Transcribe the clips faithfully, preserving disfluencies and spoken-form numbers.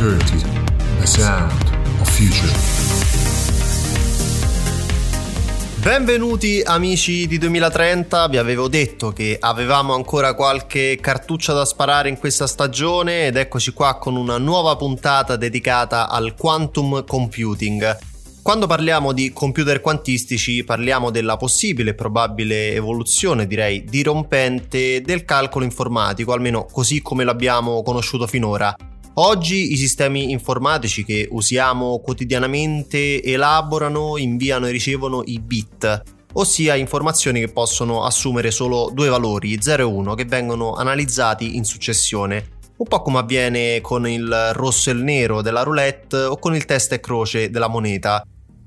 twenty thirty, The sound of future. Benvenuti amici di duemilatrenta, vi avevo detto che avevamo ancora qualche cartuccia da sparare in questa stagione ed eccoci qua con una nuova puntata dedicata al quantum computing. Quando parliamo di computer quantistici parliamo della possibile e probabile evoluzione, direi dirompente, del calcolo informatico, almeno così come l'abbiamo conosciuto finora. Oggi i sistemi informatici che usiamo quotidianamente elaborano, inviano e ricevono i bit, ossia informazioni che possono assumere solo due valori, zero e uno, che vengono analizzati in successione. Un po' come avviene con il rosso e il nero della roulette o con il testa e croce della moneta.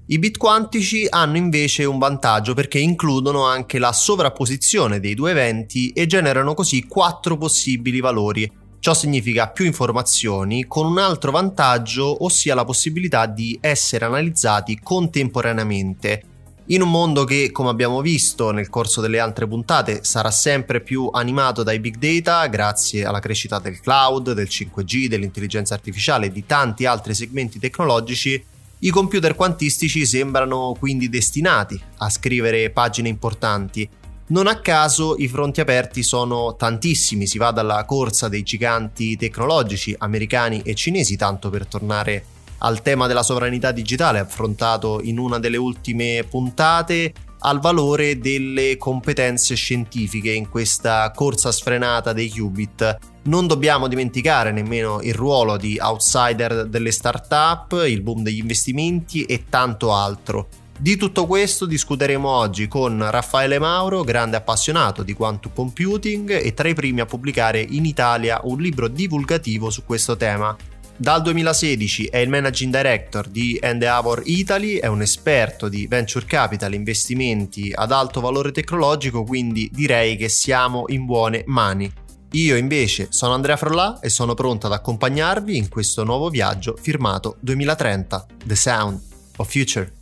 I bit quantici hanno invece un vantaggio perché includono anche la sovrapposizione dei due eventi e generano così quattro possibili valori. Ciò significa più informazioni con un altro vantaggio, ossia la possibilità di essere analizzati contemporaneamente. In un mondo che, come abbiamo visto nel corso delle altre puntate, sarà sempre più animato dai big data grazie alla crescita del cloud, del cinque G, dell'intelligenza artificiale e di tanti altri segmenti tecnologici, i computer quantistici sembrano quindi destinati a scrivere pagine importanti. Non a caso i fronti aperti sono tantissimi, si va dalla corsa dei giganti tecnologici americani e cinesi, tanto per tornare al tema della sovranità digitale affrontato in una delle ultime puntate, al valore delle competenze scientifiche in questa corsa sfrenata dei qubit. Non dobbiamo dimenticare nemmeno il ruolo di outsider delle start-up, il boom degli investimenti e tanto altro. Di tutto questo discuteremo oggi con Raffaele Mauro, grande appassionato di quantum computing e tra i primi a pubblicare in Italia un libro divulgativo su questo tema. Dal duemilasedici è il managing director di Endeavor Italy, è un esperto di venture capital, investimenti ad alto valore tecnologico, quindi direi che siamo in buone mani. Io invece sono Andrea Frollà e sono pronto ad accompagnarvi in questo nuovo viaggio firmato duemilatrenta, The Sound of Future.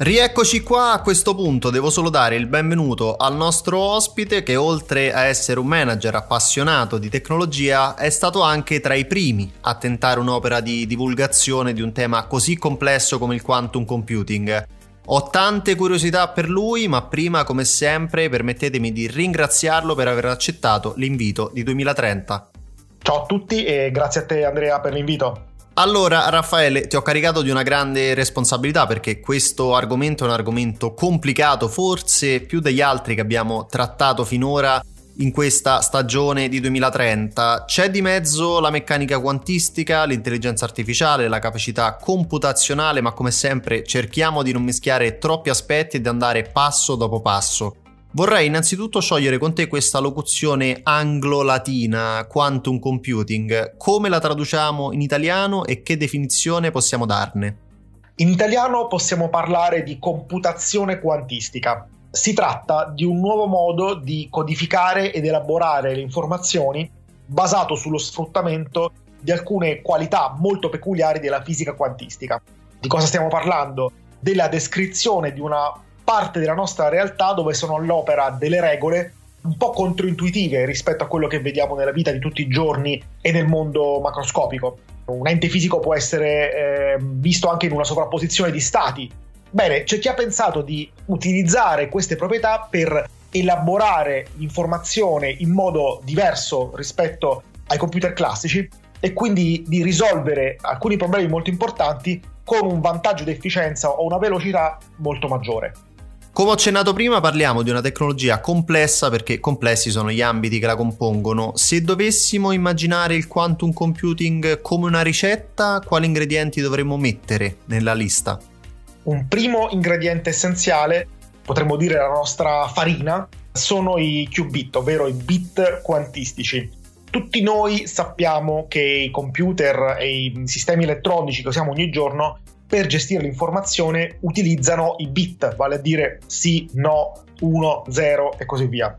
Rieccoci qua. A questo punto devo solo dare il benvenuto al nostro ospite che, oltre a essere un manager appassionato di tecnologia, è stato anche tra i primi a tentare un'opera di divulgazione di un tema così complesso come il quantum computing. Ho tante curiosità per lui, ma prima, come sempre, permettetemi di ringraziarlo per aver accettato l'invito di duemilatrenta. Ciao a tutti e grazie a te Andrea per l'invito. Allora Raffaele, ti ho caricato di una grande responsabilità perché questo argomento è un argomento complicato, forse più degli altri che abbiamo trattato finora in questa stagione di duemilatrenta. C'è di mezzo la meccanica quantistica, l'intelligenza artificiale, la capacità computazionale, ma come sempre cerchiamo di non mischiare troppi aspetti e di andare passo dopo passo. Vorrei innanzitutto sciogliere con te questa locuzione anglo-latina, quantum computing. Come la traduciamo in italiano e che definizione possiamo darne? In italiano possiamo parlare di computazione quantistica. Si tratta di un nuovo modo di codificare ed elaborare le informazioni basato sullo sfruttamento di alcune qualità molto peculiari della fisica quantistica. Di cosa stiamo parlando? Della descrizione di una parte della nostra realtà dove sono all'opera delle regole un po' controintuitive rispetto a quello che vediamo nella vita di tutti i giorni e nel mondo macroscopico. Un ente fisico può essere eh, visto anche in una sovrapposizione di stati. Bene, c'è chi ha pensato di utilizzare queste proprietà per elaborare l'informazione in modo diverso rispetto ai computer classici e quindi di risolvere alcuni problemi molto importanti con un vantaggio di efficienza o una velocità molto maggiore. Come ho accennato prima, parliamo di una tecnologia complessa perché complessi sono gli ambiti che la compongono. Se dovessimo immaginare il quantum computing come una ricetta, quali ingredienti dovremmo mettere nella lista? Un primo ingrediente essenziale, potremmo dire la nostra farina, sono i qubit, ovvero i bit quantistici. Tutti noi sappiamo che i computer e i sistemi elettronici che usiamo ogni giorno per gestire l'informazione utilizzano i bit, vale a dire sì, no, uno, zero e così via.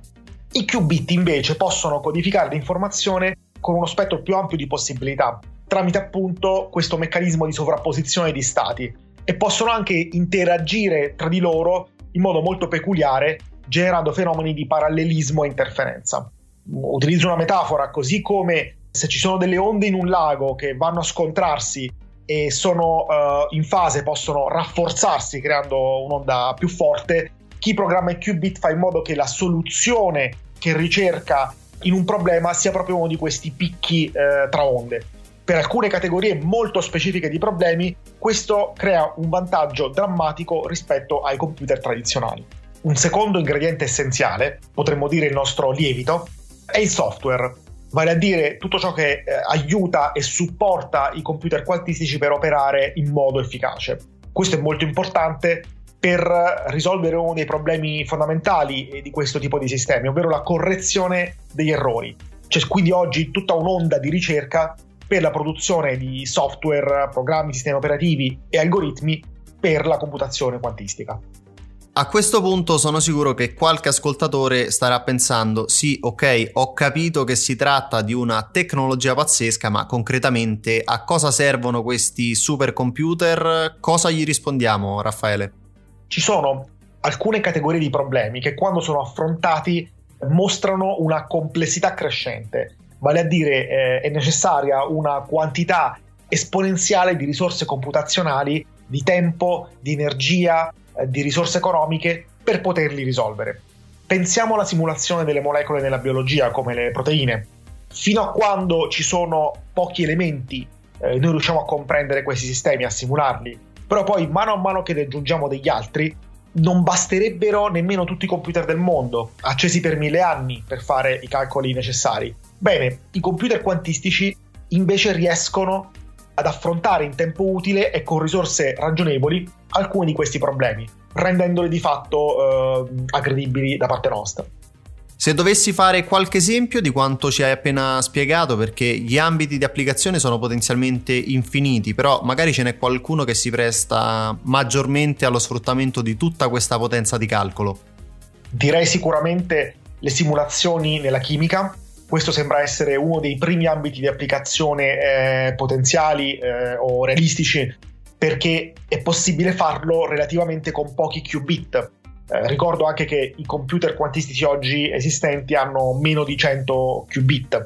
I qubit invece possono codificare l'informazione con uno spettro più ampio di possibilità, tramite appunto questo meccanismo di sovrapposizione di stati, e possono anche interagire tra di loro in modo molto peculiare, generando fenomeni di parallelismo e interferenza. Utilizzo una metafora: così come se ci sono delle onde in un lago che vanno a scontrarsi e sono uh, in fase, possono rafforzarsi creando un'onda più forte, chi programma il qubit fa in modo che la soluzione che ricerca in un problema sia proprio uno di questi picchi eh, tra onde. Per alcune categorie molto specifiche di problemi questo crea un vantaggio drammatico rispetto ai computer tradizionali. Un secondo ingrediente essenziale, potremmo dire il nostro lievito, è il software, vale a dire tutto ciò che eh, aiuta e supporta i computer quantistici per operare in modo efficace. Questo è molto importante per risolvere uno dei problemi fondamentali di questo tipo di sistemi, ovvero la correzione degli errori. C'è quindi oggi tutta un'onda di ricerca per la produzione di software, programmi, sistemi operativi e algoritmi per la computazione quantistica. A questo punto sono sicuro che qualche ascoltatore starà pensando: sì, ok, ho capito che si tratta di una tecnologia pazzesca, ma concretamente a cosa servono questi supercomputer? Cosa gli rispondiamo, Raffaele? Ci sono alcune categorie di problemi che, quando sono affrontati, mostrano una complessità crescente, vale a dire eh, è necessaria una quantità esponenziale di risorse computazionali, di tempo, di energia, di risorse economiche per poterli risolvere. Pensiamo alla simulazione delle molecole nella biologia, come le proteine. Fino a quando ci sono pochi elementi eh, noi riusciamo a comprendere questi sistemi, a simularli, però poi mano a mano che ne aggiungiamo degli altri non basterebbero nemmeno tutti i computer del mondo accesi per mille anni per fare i calcoli necessari. Bene, i computer quantistici invece riescono ad affrontare in tempo utile e con risorse ragionevoli alcuni di questi problemi, rendendoli di fatto eh, aggredibili da parte nostra. Se dovessi fare qualche esempio di quanto ci hai appena spiegato, perché gli ambiti di applicazione sono potenzialmente infiniti, però magari ce n'è qualcuno che si presta maggiormente allo sfruttamento di tutta questa potenza di calcolo. Direi sicuramente le simulazioni nella chimica. Questo sembra essere uno dei primi ambiti di applicazione eh, potenziali eh, o realistici, perché è possibile farlo relativamente con pochi qubit. Eh, ricordo anche che i computer quantistici oggi esistenti hanno meno di cento qubit.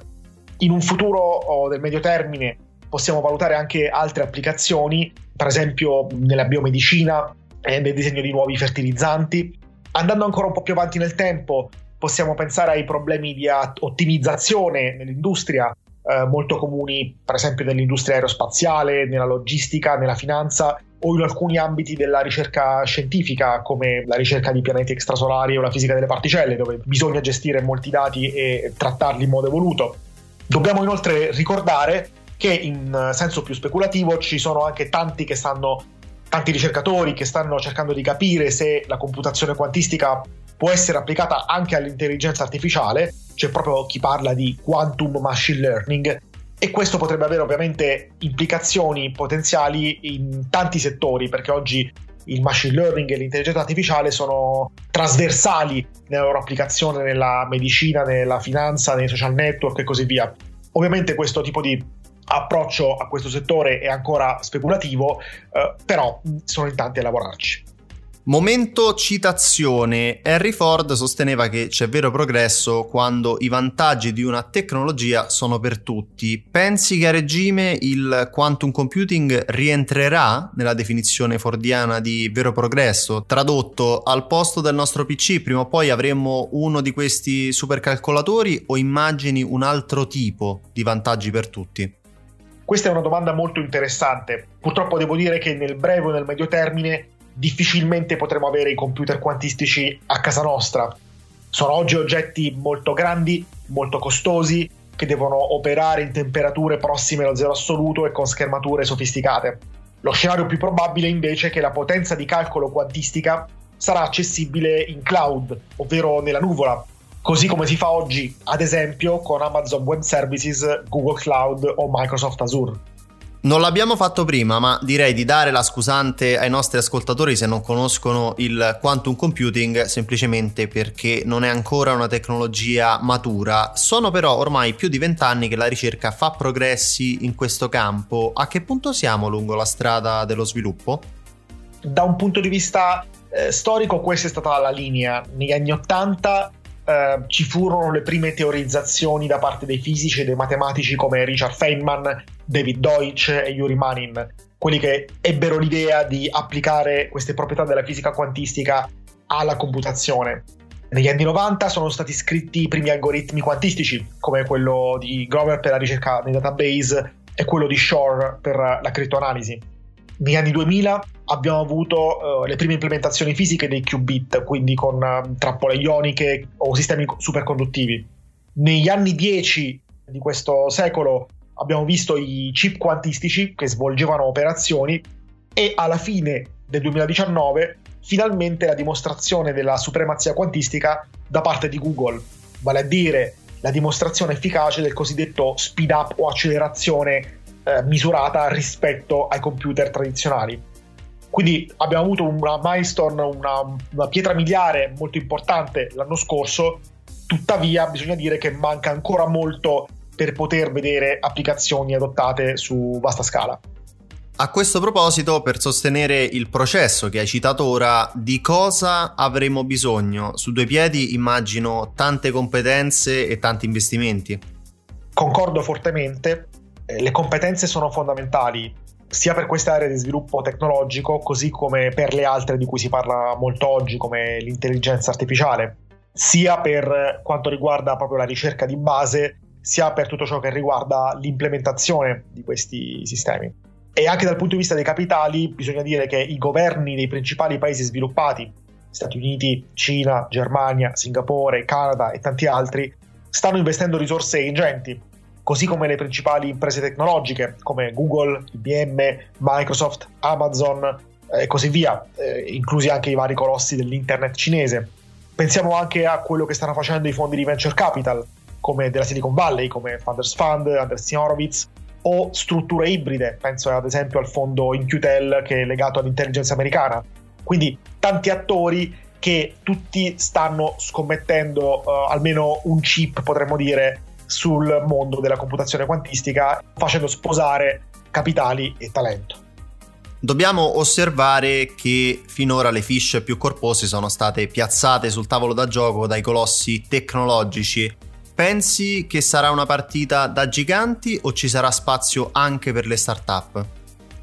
In un futuro o del medio termine possiamo valutare anche altre applicazioni, per esempio nella biomedicina e eh, nel disegno di nuovi fertilizzanti. Andando ancora un po' più avanti nel tempo, possiamo pensare ai problemi di at- ottimizzazione nell'industria, eh, molto comuni per esempio nell'industria aerospaziale, nella logistica, nella finanza, o in alcuni ambiti della ricerca scientifica, come la ricerca di pianeti extrasolari o la fisica delle particelle, dove bisogna gestire molti dati e trattarli in modo evoluto. Dobbiamo inoltre ricordare che, in senso più speculativo, ci sono anche tanti che stanno tanti ricercatori che stanno cercando di capire se la computazione quantistica può essere applicata anche all'intelligenza artificiale. C'è proprio chi parla di quantum machine learning, e questo potrebbe avere ovviamente implicazioni potenziali in tanti settori, perché oggi il machine learning e l'intelligenza artificiale sono trasversali nella loro applicazione nella medicina, nella finanza, nei social network e così via. Ovviamente questo tipo di approccio a questo settore è ancora speculativo, eh, però sono in tanti a lavorarci. Momento citazione. Henry Ford sosteneva che c'è vero progresso quando i vantaggi di una tecnologia sono per tutti. Pensi che a regime il quantum computing rientrerà nella definizione fordiana di vero progresso? Tradotto, al posto del nostro P C prima o poi avremo uno di questi supercalcolatori, o immagini un altro tipo di vantaggi per tutti? Questa è una domanda molto interessante. Purtroppo devo dire che nel breve e nel medio termine difficilmente potremo avere i computer quantistici a casa nostra. Sono oggi oggetti molto grandi, molto costosi, che devono operare in temperature prossime allo zero assoluto e con schermature sofisticate. Lo scenario più probabile invece è che la potenza di calcolo quantistica sarà accessibile in cloud, ovvero nella nuvola, così come si fa oggi, ad esempio, con Amazon Web Services, Google Cloud o Microsoft Azure. Non l'abbiamo fatto prima, ma direi di dare la scusante ai nostri ascoltatori se non conoscono il quantum computing, semplicemente perché non è ancora una tecnologia matura. Sono però ormai più di vent'anni che la ricerca fa progressi in questo campo. A che punto siamo lungo la strada dello sviluppo? Da un punto di vista eh, storico questa è stata la linea. Negli anni ottanta Uh, ci furono le prime teorizzazioni da parte dei fisici e dei matematici come Richard Feynman, David Deutsch e Yuri Manin, quelli che ebbero l'idea di applicare queste proprietà della fisica quantistica alla computazione. Negli anni novanta sono stati scritti i primi algoritmi quantistici, come quello di Grover per la ricerca nei database e quello di Shor per la criptoanalisi. Negli anni duemila abbiamo avuto uh, le prime implementazioni fisiche dei qubit, quindi con uh, trappole ioniche o sistemi superconduttivi. Negli anni dieci di questo secolo abbiamo visto i chip quantistici che svolgevano operazioni, e alla fine del duemiladiciannove finalmente la dimostrazione della supremazia quantistica da parte di Google, vale a dire la dimostrazione efficace del cosiddetto speed up o accelerazione eh, misurata rispetto ai computer tradizionali. Quindi abbiamo avuto una milestone, una, una pietra miliare molto importante l'anno scorso. Tuttavia bisogna dire che manca ancora molto per poter vedere applicazioni adottate su vasta scala. A questo proposito, per sostenere il processo che hai citato ora, di cosa avremo bisogno? Su due piedi immagino tante competenze e tanti investimenti. Concordo fortemente. Le competenze sono fondamentali, sia per queste aree di sviluppo tecnologico così come per le altre di cui si parla molto oggi, come l'intelligenza artificiale, sia per quanto riguarda proprio la ricerca di base, sia per tutto ciò che riguarda l'implementazione di questi sistemi. E anche dal punto di vista dei capitali bisogna dire che i governi dei principali paesi sviluppati, Stati Uniti, Cina, Germania, Singapore, Canada e tanti altri, stanno investendo risorse ingenti, così come le principali imprese tecnologiche come Google, I B M, Microsoft, Amazon e così via, eh, inclusi anche i vari colossi dell'internet cinese. Pensiamo anche a quello che stanno facendo i fondi di venture capital, come della Silicon Valley, come Founders Fund, Anderson Horowitz, o strutture ibride, penso ad esempio al fondo In-Q-Tel che è legato all'intelligenza americana. Quindi tanti attori che tutti stanno scommettendo eh, almeno un chip, potremmo dire, sul mondo della computazione quantistica, facendo sposare capitali e talento. Dobbiamo osservare che finora le fiche più corpose sono state piazzate sul tavolo da gioco dai colossi tecnologici. Pensi che sarà una partita da giganti o ci sarà spazio anche per le start-up?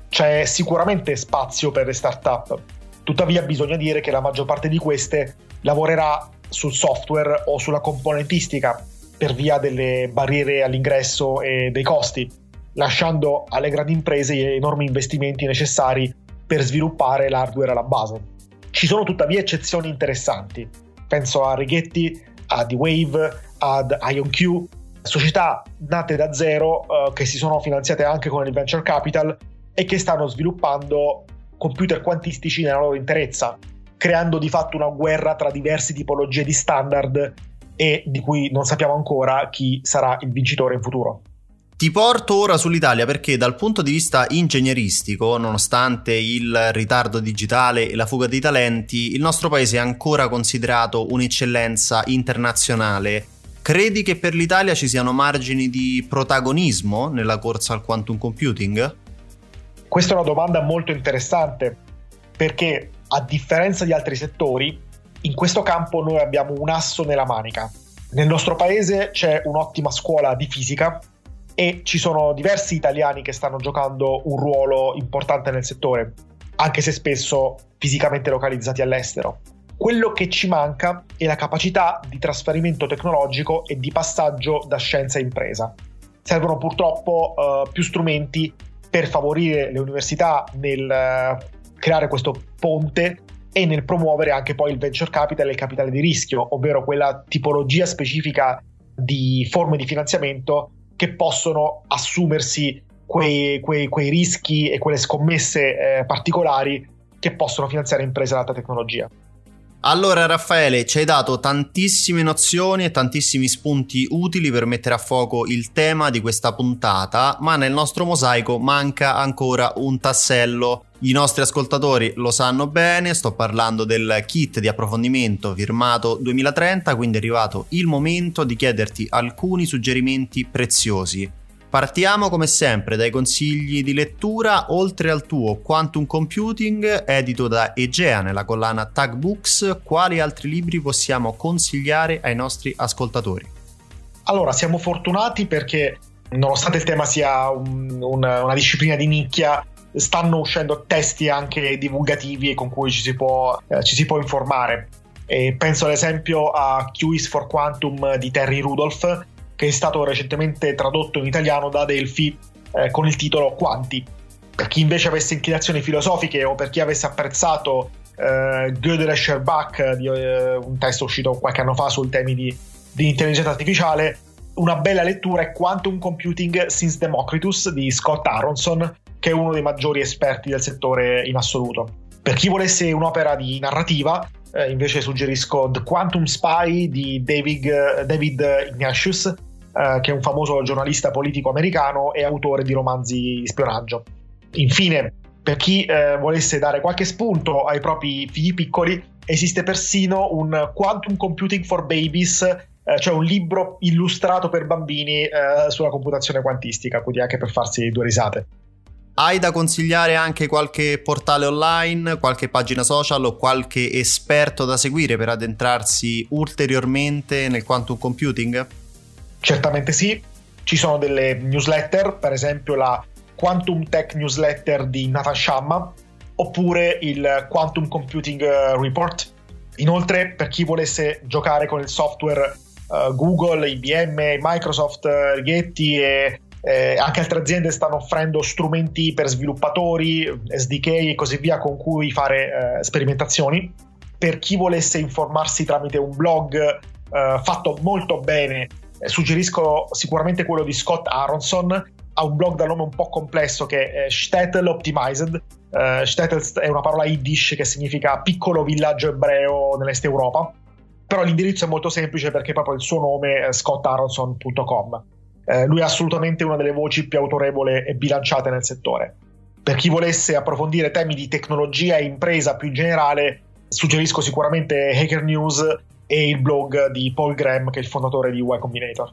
C'è sicuramente spazio per le start-up, tuttavia bisogna dire che la maggior parte di queste lavorerà sul software o sulla componentistica, per via delle barriere all'ingresso e dei costi, lasciando alle grandi imprese gli enormi investimenti necessari per sviluppare l'hardware alla base. Ci sono tuttavia eccezioni interessanti. Penso a Rigetti, a D-Wave, ad IonQ, società nate da zero eh, che si sono finanziate anche con il venture capital e che stanno sviluppando computer quantistici nella loro interezza, creando di fatto una guerra tra diverse tipologie di standard e di cui non sappiamo ancora chi sarà il vincitore in futuro. Ti porto ora sull'Italia, perché dal punto di vista ingegneristico, nonostante il ritardo digitale e la fuga di talenti, il nostro paese è ancora considerato un'eccellenza internazionale. Credi che per l'Italia ci siano margini di protagonismo nella corsa al quantum computing? Questa è una domanda molto interessante, perché a differenza di altri settori, in questo campo noi abbiamo un asso nella manica. Nel nostro paese c'è un'ottima scuola di fisica e ci sono diversi italiani che stanno giocando un ruolo importante nel settore, anche se spesso fisicamente localizzati all'estero. Quello che ci manca è la capacità di trasferimento tecnologico e di passaggio da scienza a impresa. Servono purtroppo eh, più strumenti per favorire le università nel eh, creare questo ponte e nel promuovere anche poi il venture capital e il capitale di rischio, ovvero quella tipologia specifica di forme di finanziamento che possono assumersi quei, quei, quei rischi e quelle scommesse eh, particolari che possono finanziare imprese ad alta tecnologia. Allora Raffaele, ci hai dato tantissime nozioni e tantissimi spunti utili per mettere a fuoco il tema di questa puntata, ma nel nostro mosaico manca ancora un tassello. I nostri ascoltatori lo sanno bene, sto parlando del kit di approfondimento firmato duemilatrenta, quindi è arrivato il momento di chiederti alcuni suggerimenti preziosi. Partiamo come sempre dai consigli di lettura, oltre al tuo Quantum Computing, edito da Egea nella collana Tag Books, quali altri libri possiamo consigliare ai nostri ascoltatori? Allora, siamo fortunati perché nonostante il tema sia un, una, una disciplina di nicchia, stanno uscendo testi anche divulgativi con cui ci si può, eh, ci si può informare. E penso ad esempio a Q is for Quantum di Terry Rudolph, che è stato recentemente tradotto in italiano da Delphi eh, con il titolo Quanti. Per chi invece avesse inclinazioni filosofiche o per chi avesse apprezzato eh, Gödel e Scherbach, di, eh, un testo uscito qualche anno fa sui temi di, di intelligenza artificiale, una bella lettura è Quantum Computing Since Democritus di Scott Aronson, che è uno dei maggiori esperti del settore in assoluto. Per chi volesse un'opera di narrativa, eh, invece suggerisco The Quantum Spy di David, David Ignatius, Uh, che è un famoso giornalista politico americano e autore di romanzi di spionaggio. Infine, per chi uh, volesse dare qualche spunto ai propri figli piccoli, esiste persino un Quantum Computing for Babies, uh, cioè un libro illustrato per bambini uh, sulla computazione quantistica, quindi anche per farsi due risate. Hai da consigliare anche qualche portale online, qualche pagina social o qualche esperto da seguire per addentrarsi ulteriormente nel quantum computing? Certamente sì, ci sono delle newsletter, per esempio la Quantum Tech Newsletter di Nathan Shamma, oppure il Quantum Computing Report. Inoltre, per chi volesse giocare con il software uh, Google, I B M, Microsoft, uh, Rigetti e eh, anche altre aziende stanno offrendo strumenti per sviluppatori, S D K e così via, con cui fare eh, sperimentazioni. Per chi volesse informarsi tramite un blog eh, fatto molto bene, suggerisco sicuramente quello di Scott Aronson. Ha un blog dal nome un po' complesso che è Shtetl Optimized. uh, Shtetl è una parola yiddish che significa piccolo villaggio ebreo nell'est Europa, però l'indirizzo è molto semplice perché proprio il suo nome è scott aronson punto com. Uh, lui è assolutamente una delle voci più autorevole e bilanciate nel settore. Per chi volesse approfondire temi di tecnologia e impresa più in generale, suggerisco sicuramente Hacker News e il blog di Paul Graham, che è il fondatore di Y Combinator.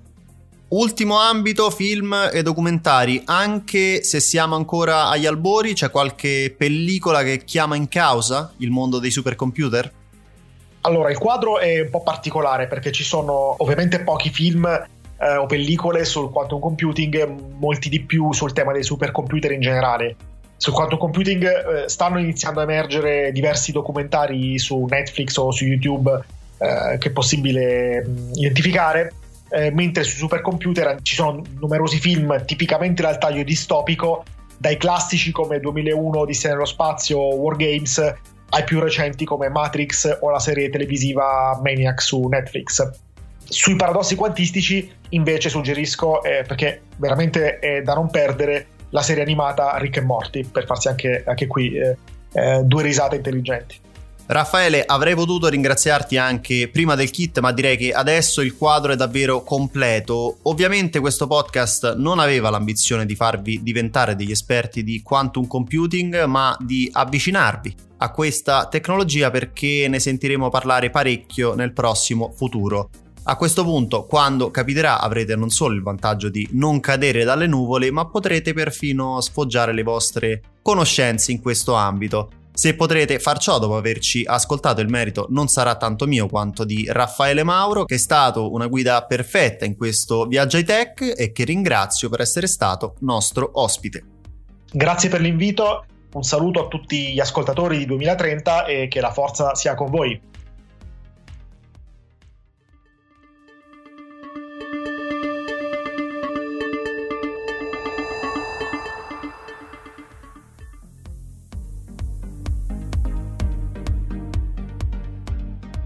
Ultimo ambito, film e documentari. Anche se siamo ancora agli albori, c'è qualche pellicola che chiama in causa il mondo dei supercomputer? Allora, il quadro è un po' particolare perché ci sono ovviamente pochi film eh, o pellicole sul quantum computing, molti di più sul tema dei supercomputer in generale. Sul quantum computing eh, stanno iniziando a emergere diversi documentari su Netflix o su YouTube Eh, che è possibile mh, identificare, eh, mentre sui supercomputer ci sono numerosi film tipicamente dal taglio distopico, dai classici come duemilauno Odissea nello spazio, War Games, ai più recenti come Matrix o la serie televisiva Maniac su Netflix. Sui paradossi quantistici invece suggerisco, eh, perché veramente è da non perdere, la serie animata Rick e Morty, per farsi anche, anche qui eh, eh, due risate intelligenti. Raffaele, avrei potuto ringraziarti anche prima del kit, ma direi che adesso il quadro è davvero completo. Ovviamente questo podcast non aveva l'ambizione di farvi diventare degli esperti di quantum computing, ma di avvicinarvi a questa tecnologia, perché ne sentiremo parlare parecchio nel prossimo futuro. A questo punto, quando capiterà, avrete non solo il vantaggio di non cadere dalle nuvole, ma potrete perfino sfoggiare le vostre conoscenze in questo ambito. Se potrete far ciò dopo averci ascoltato, il merito non sarà tanto mio quanto di Raffaele Mauro, che è stato una guida perfetta in questo viaggio ai tech e che ringrazio per essere stato nostro ospite. Grazie per l'invito, un saluto a tutti gli ascoltatori di duemilatrenta e che la forza sia con voi.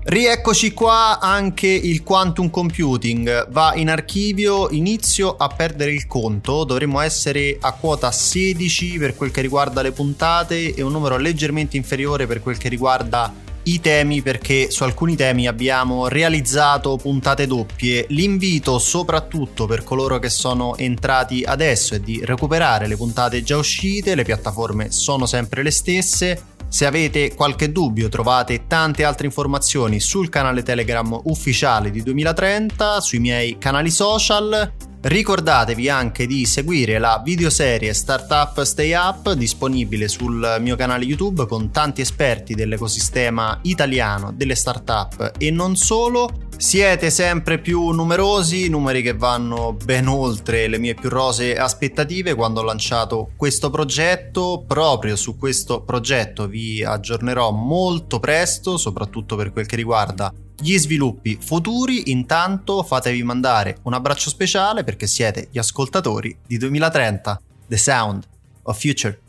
Rieccoci qua, anche il quantum computing va in archivio, inizio a perdere il conto, dovremmo essere a quota sedici per quel che riguarda le puntate e un numero leggermente inferiore per quel che riguarda i temi, perché su alcuni temi abbiamo realizzato puntate doppie. L'invito soprattutto per coloro che sono entrati adesso è di recuperare le puntate già uscite, le piattaforme sono sempre le stesse. Se avete qualche dubbio trovate tante altre informazioni sul canale Telegram ufficiale di duemilatrenta, sui miei canali social. Ricordatevi anche di seguire la videoserie Startup Stay Up disponibile sul mio canale YouTube con tanti esperti dell'ecosistema italiano, delle startup e non solo. Siete sempre più numerosi, numeri che vanno ben oltre le mie più rosee aspettative quando ho lanciato questo progetto. Proprio su questo progetto vi aggiornerò molto presto, soprattutto per quel che riguarda gli sviluppi futuri. Intanto fatevi mandare un abbraccio speciale perché siete gli ascoltatori di duemilatrenta, The Sound of Future.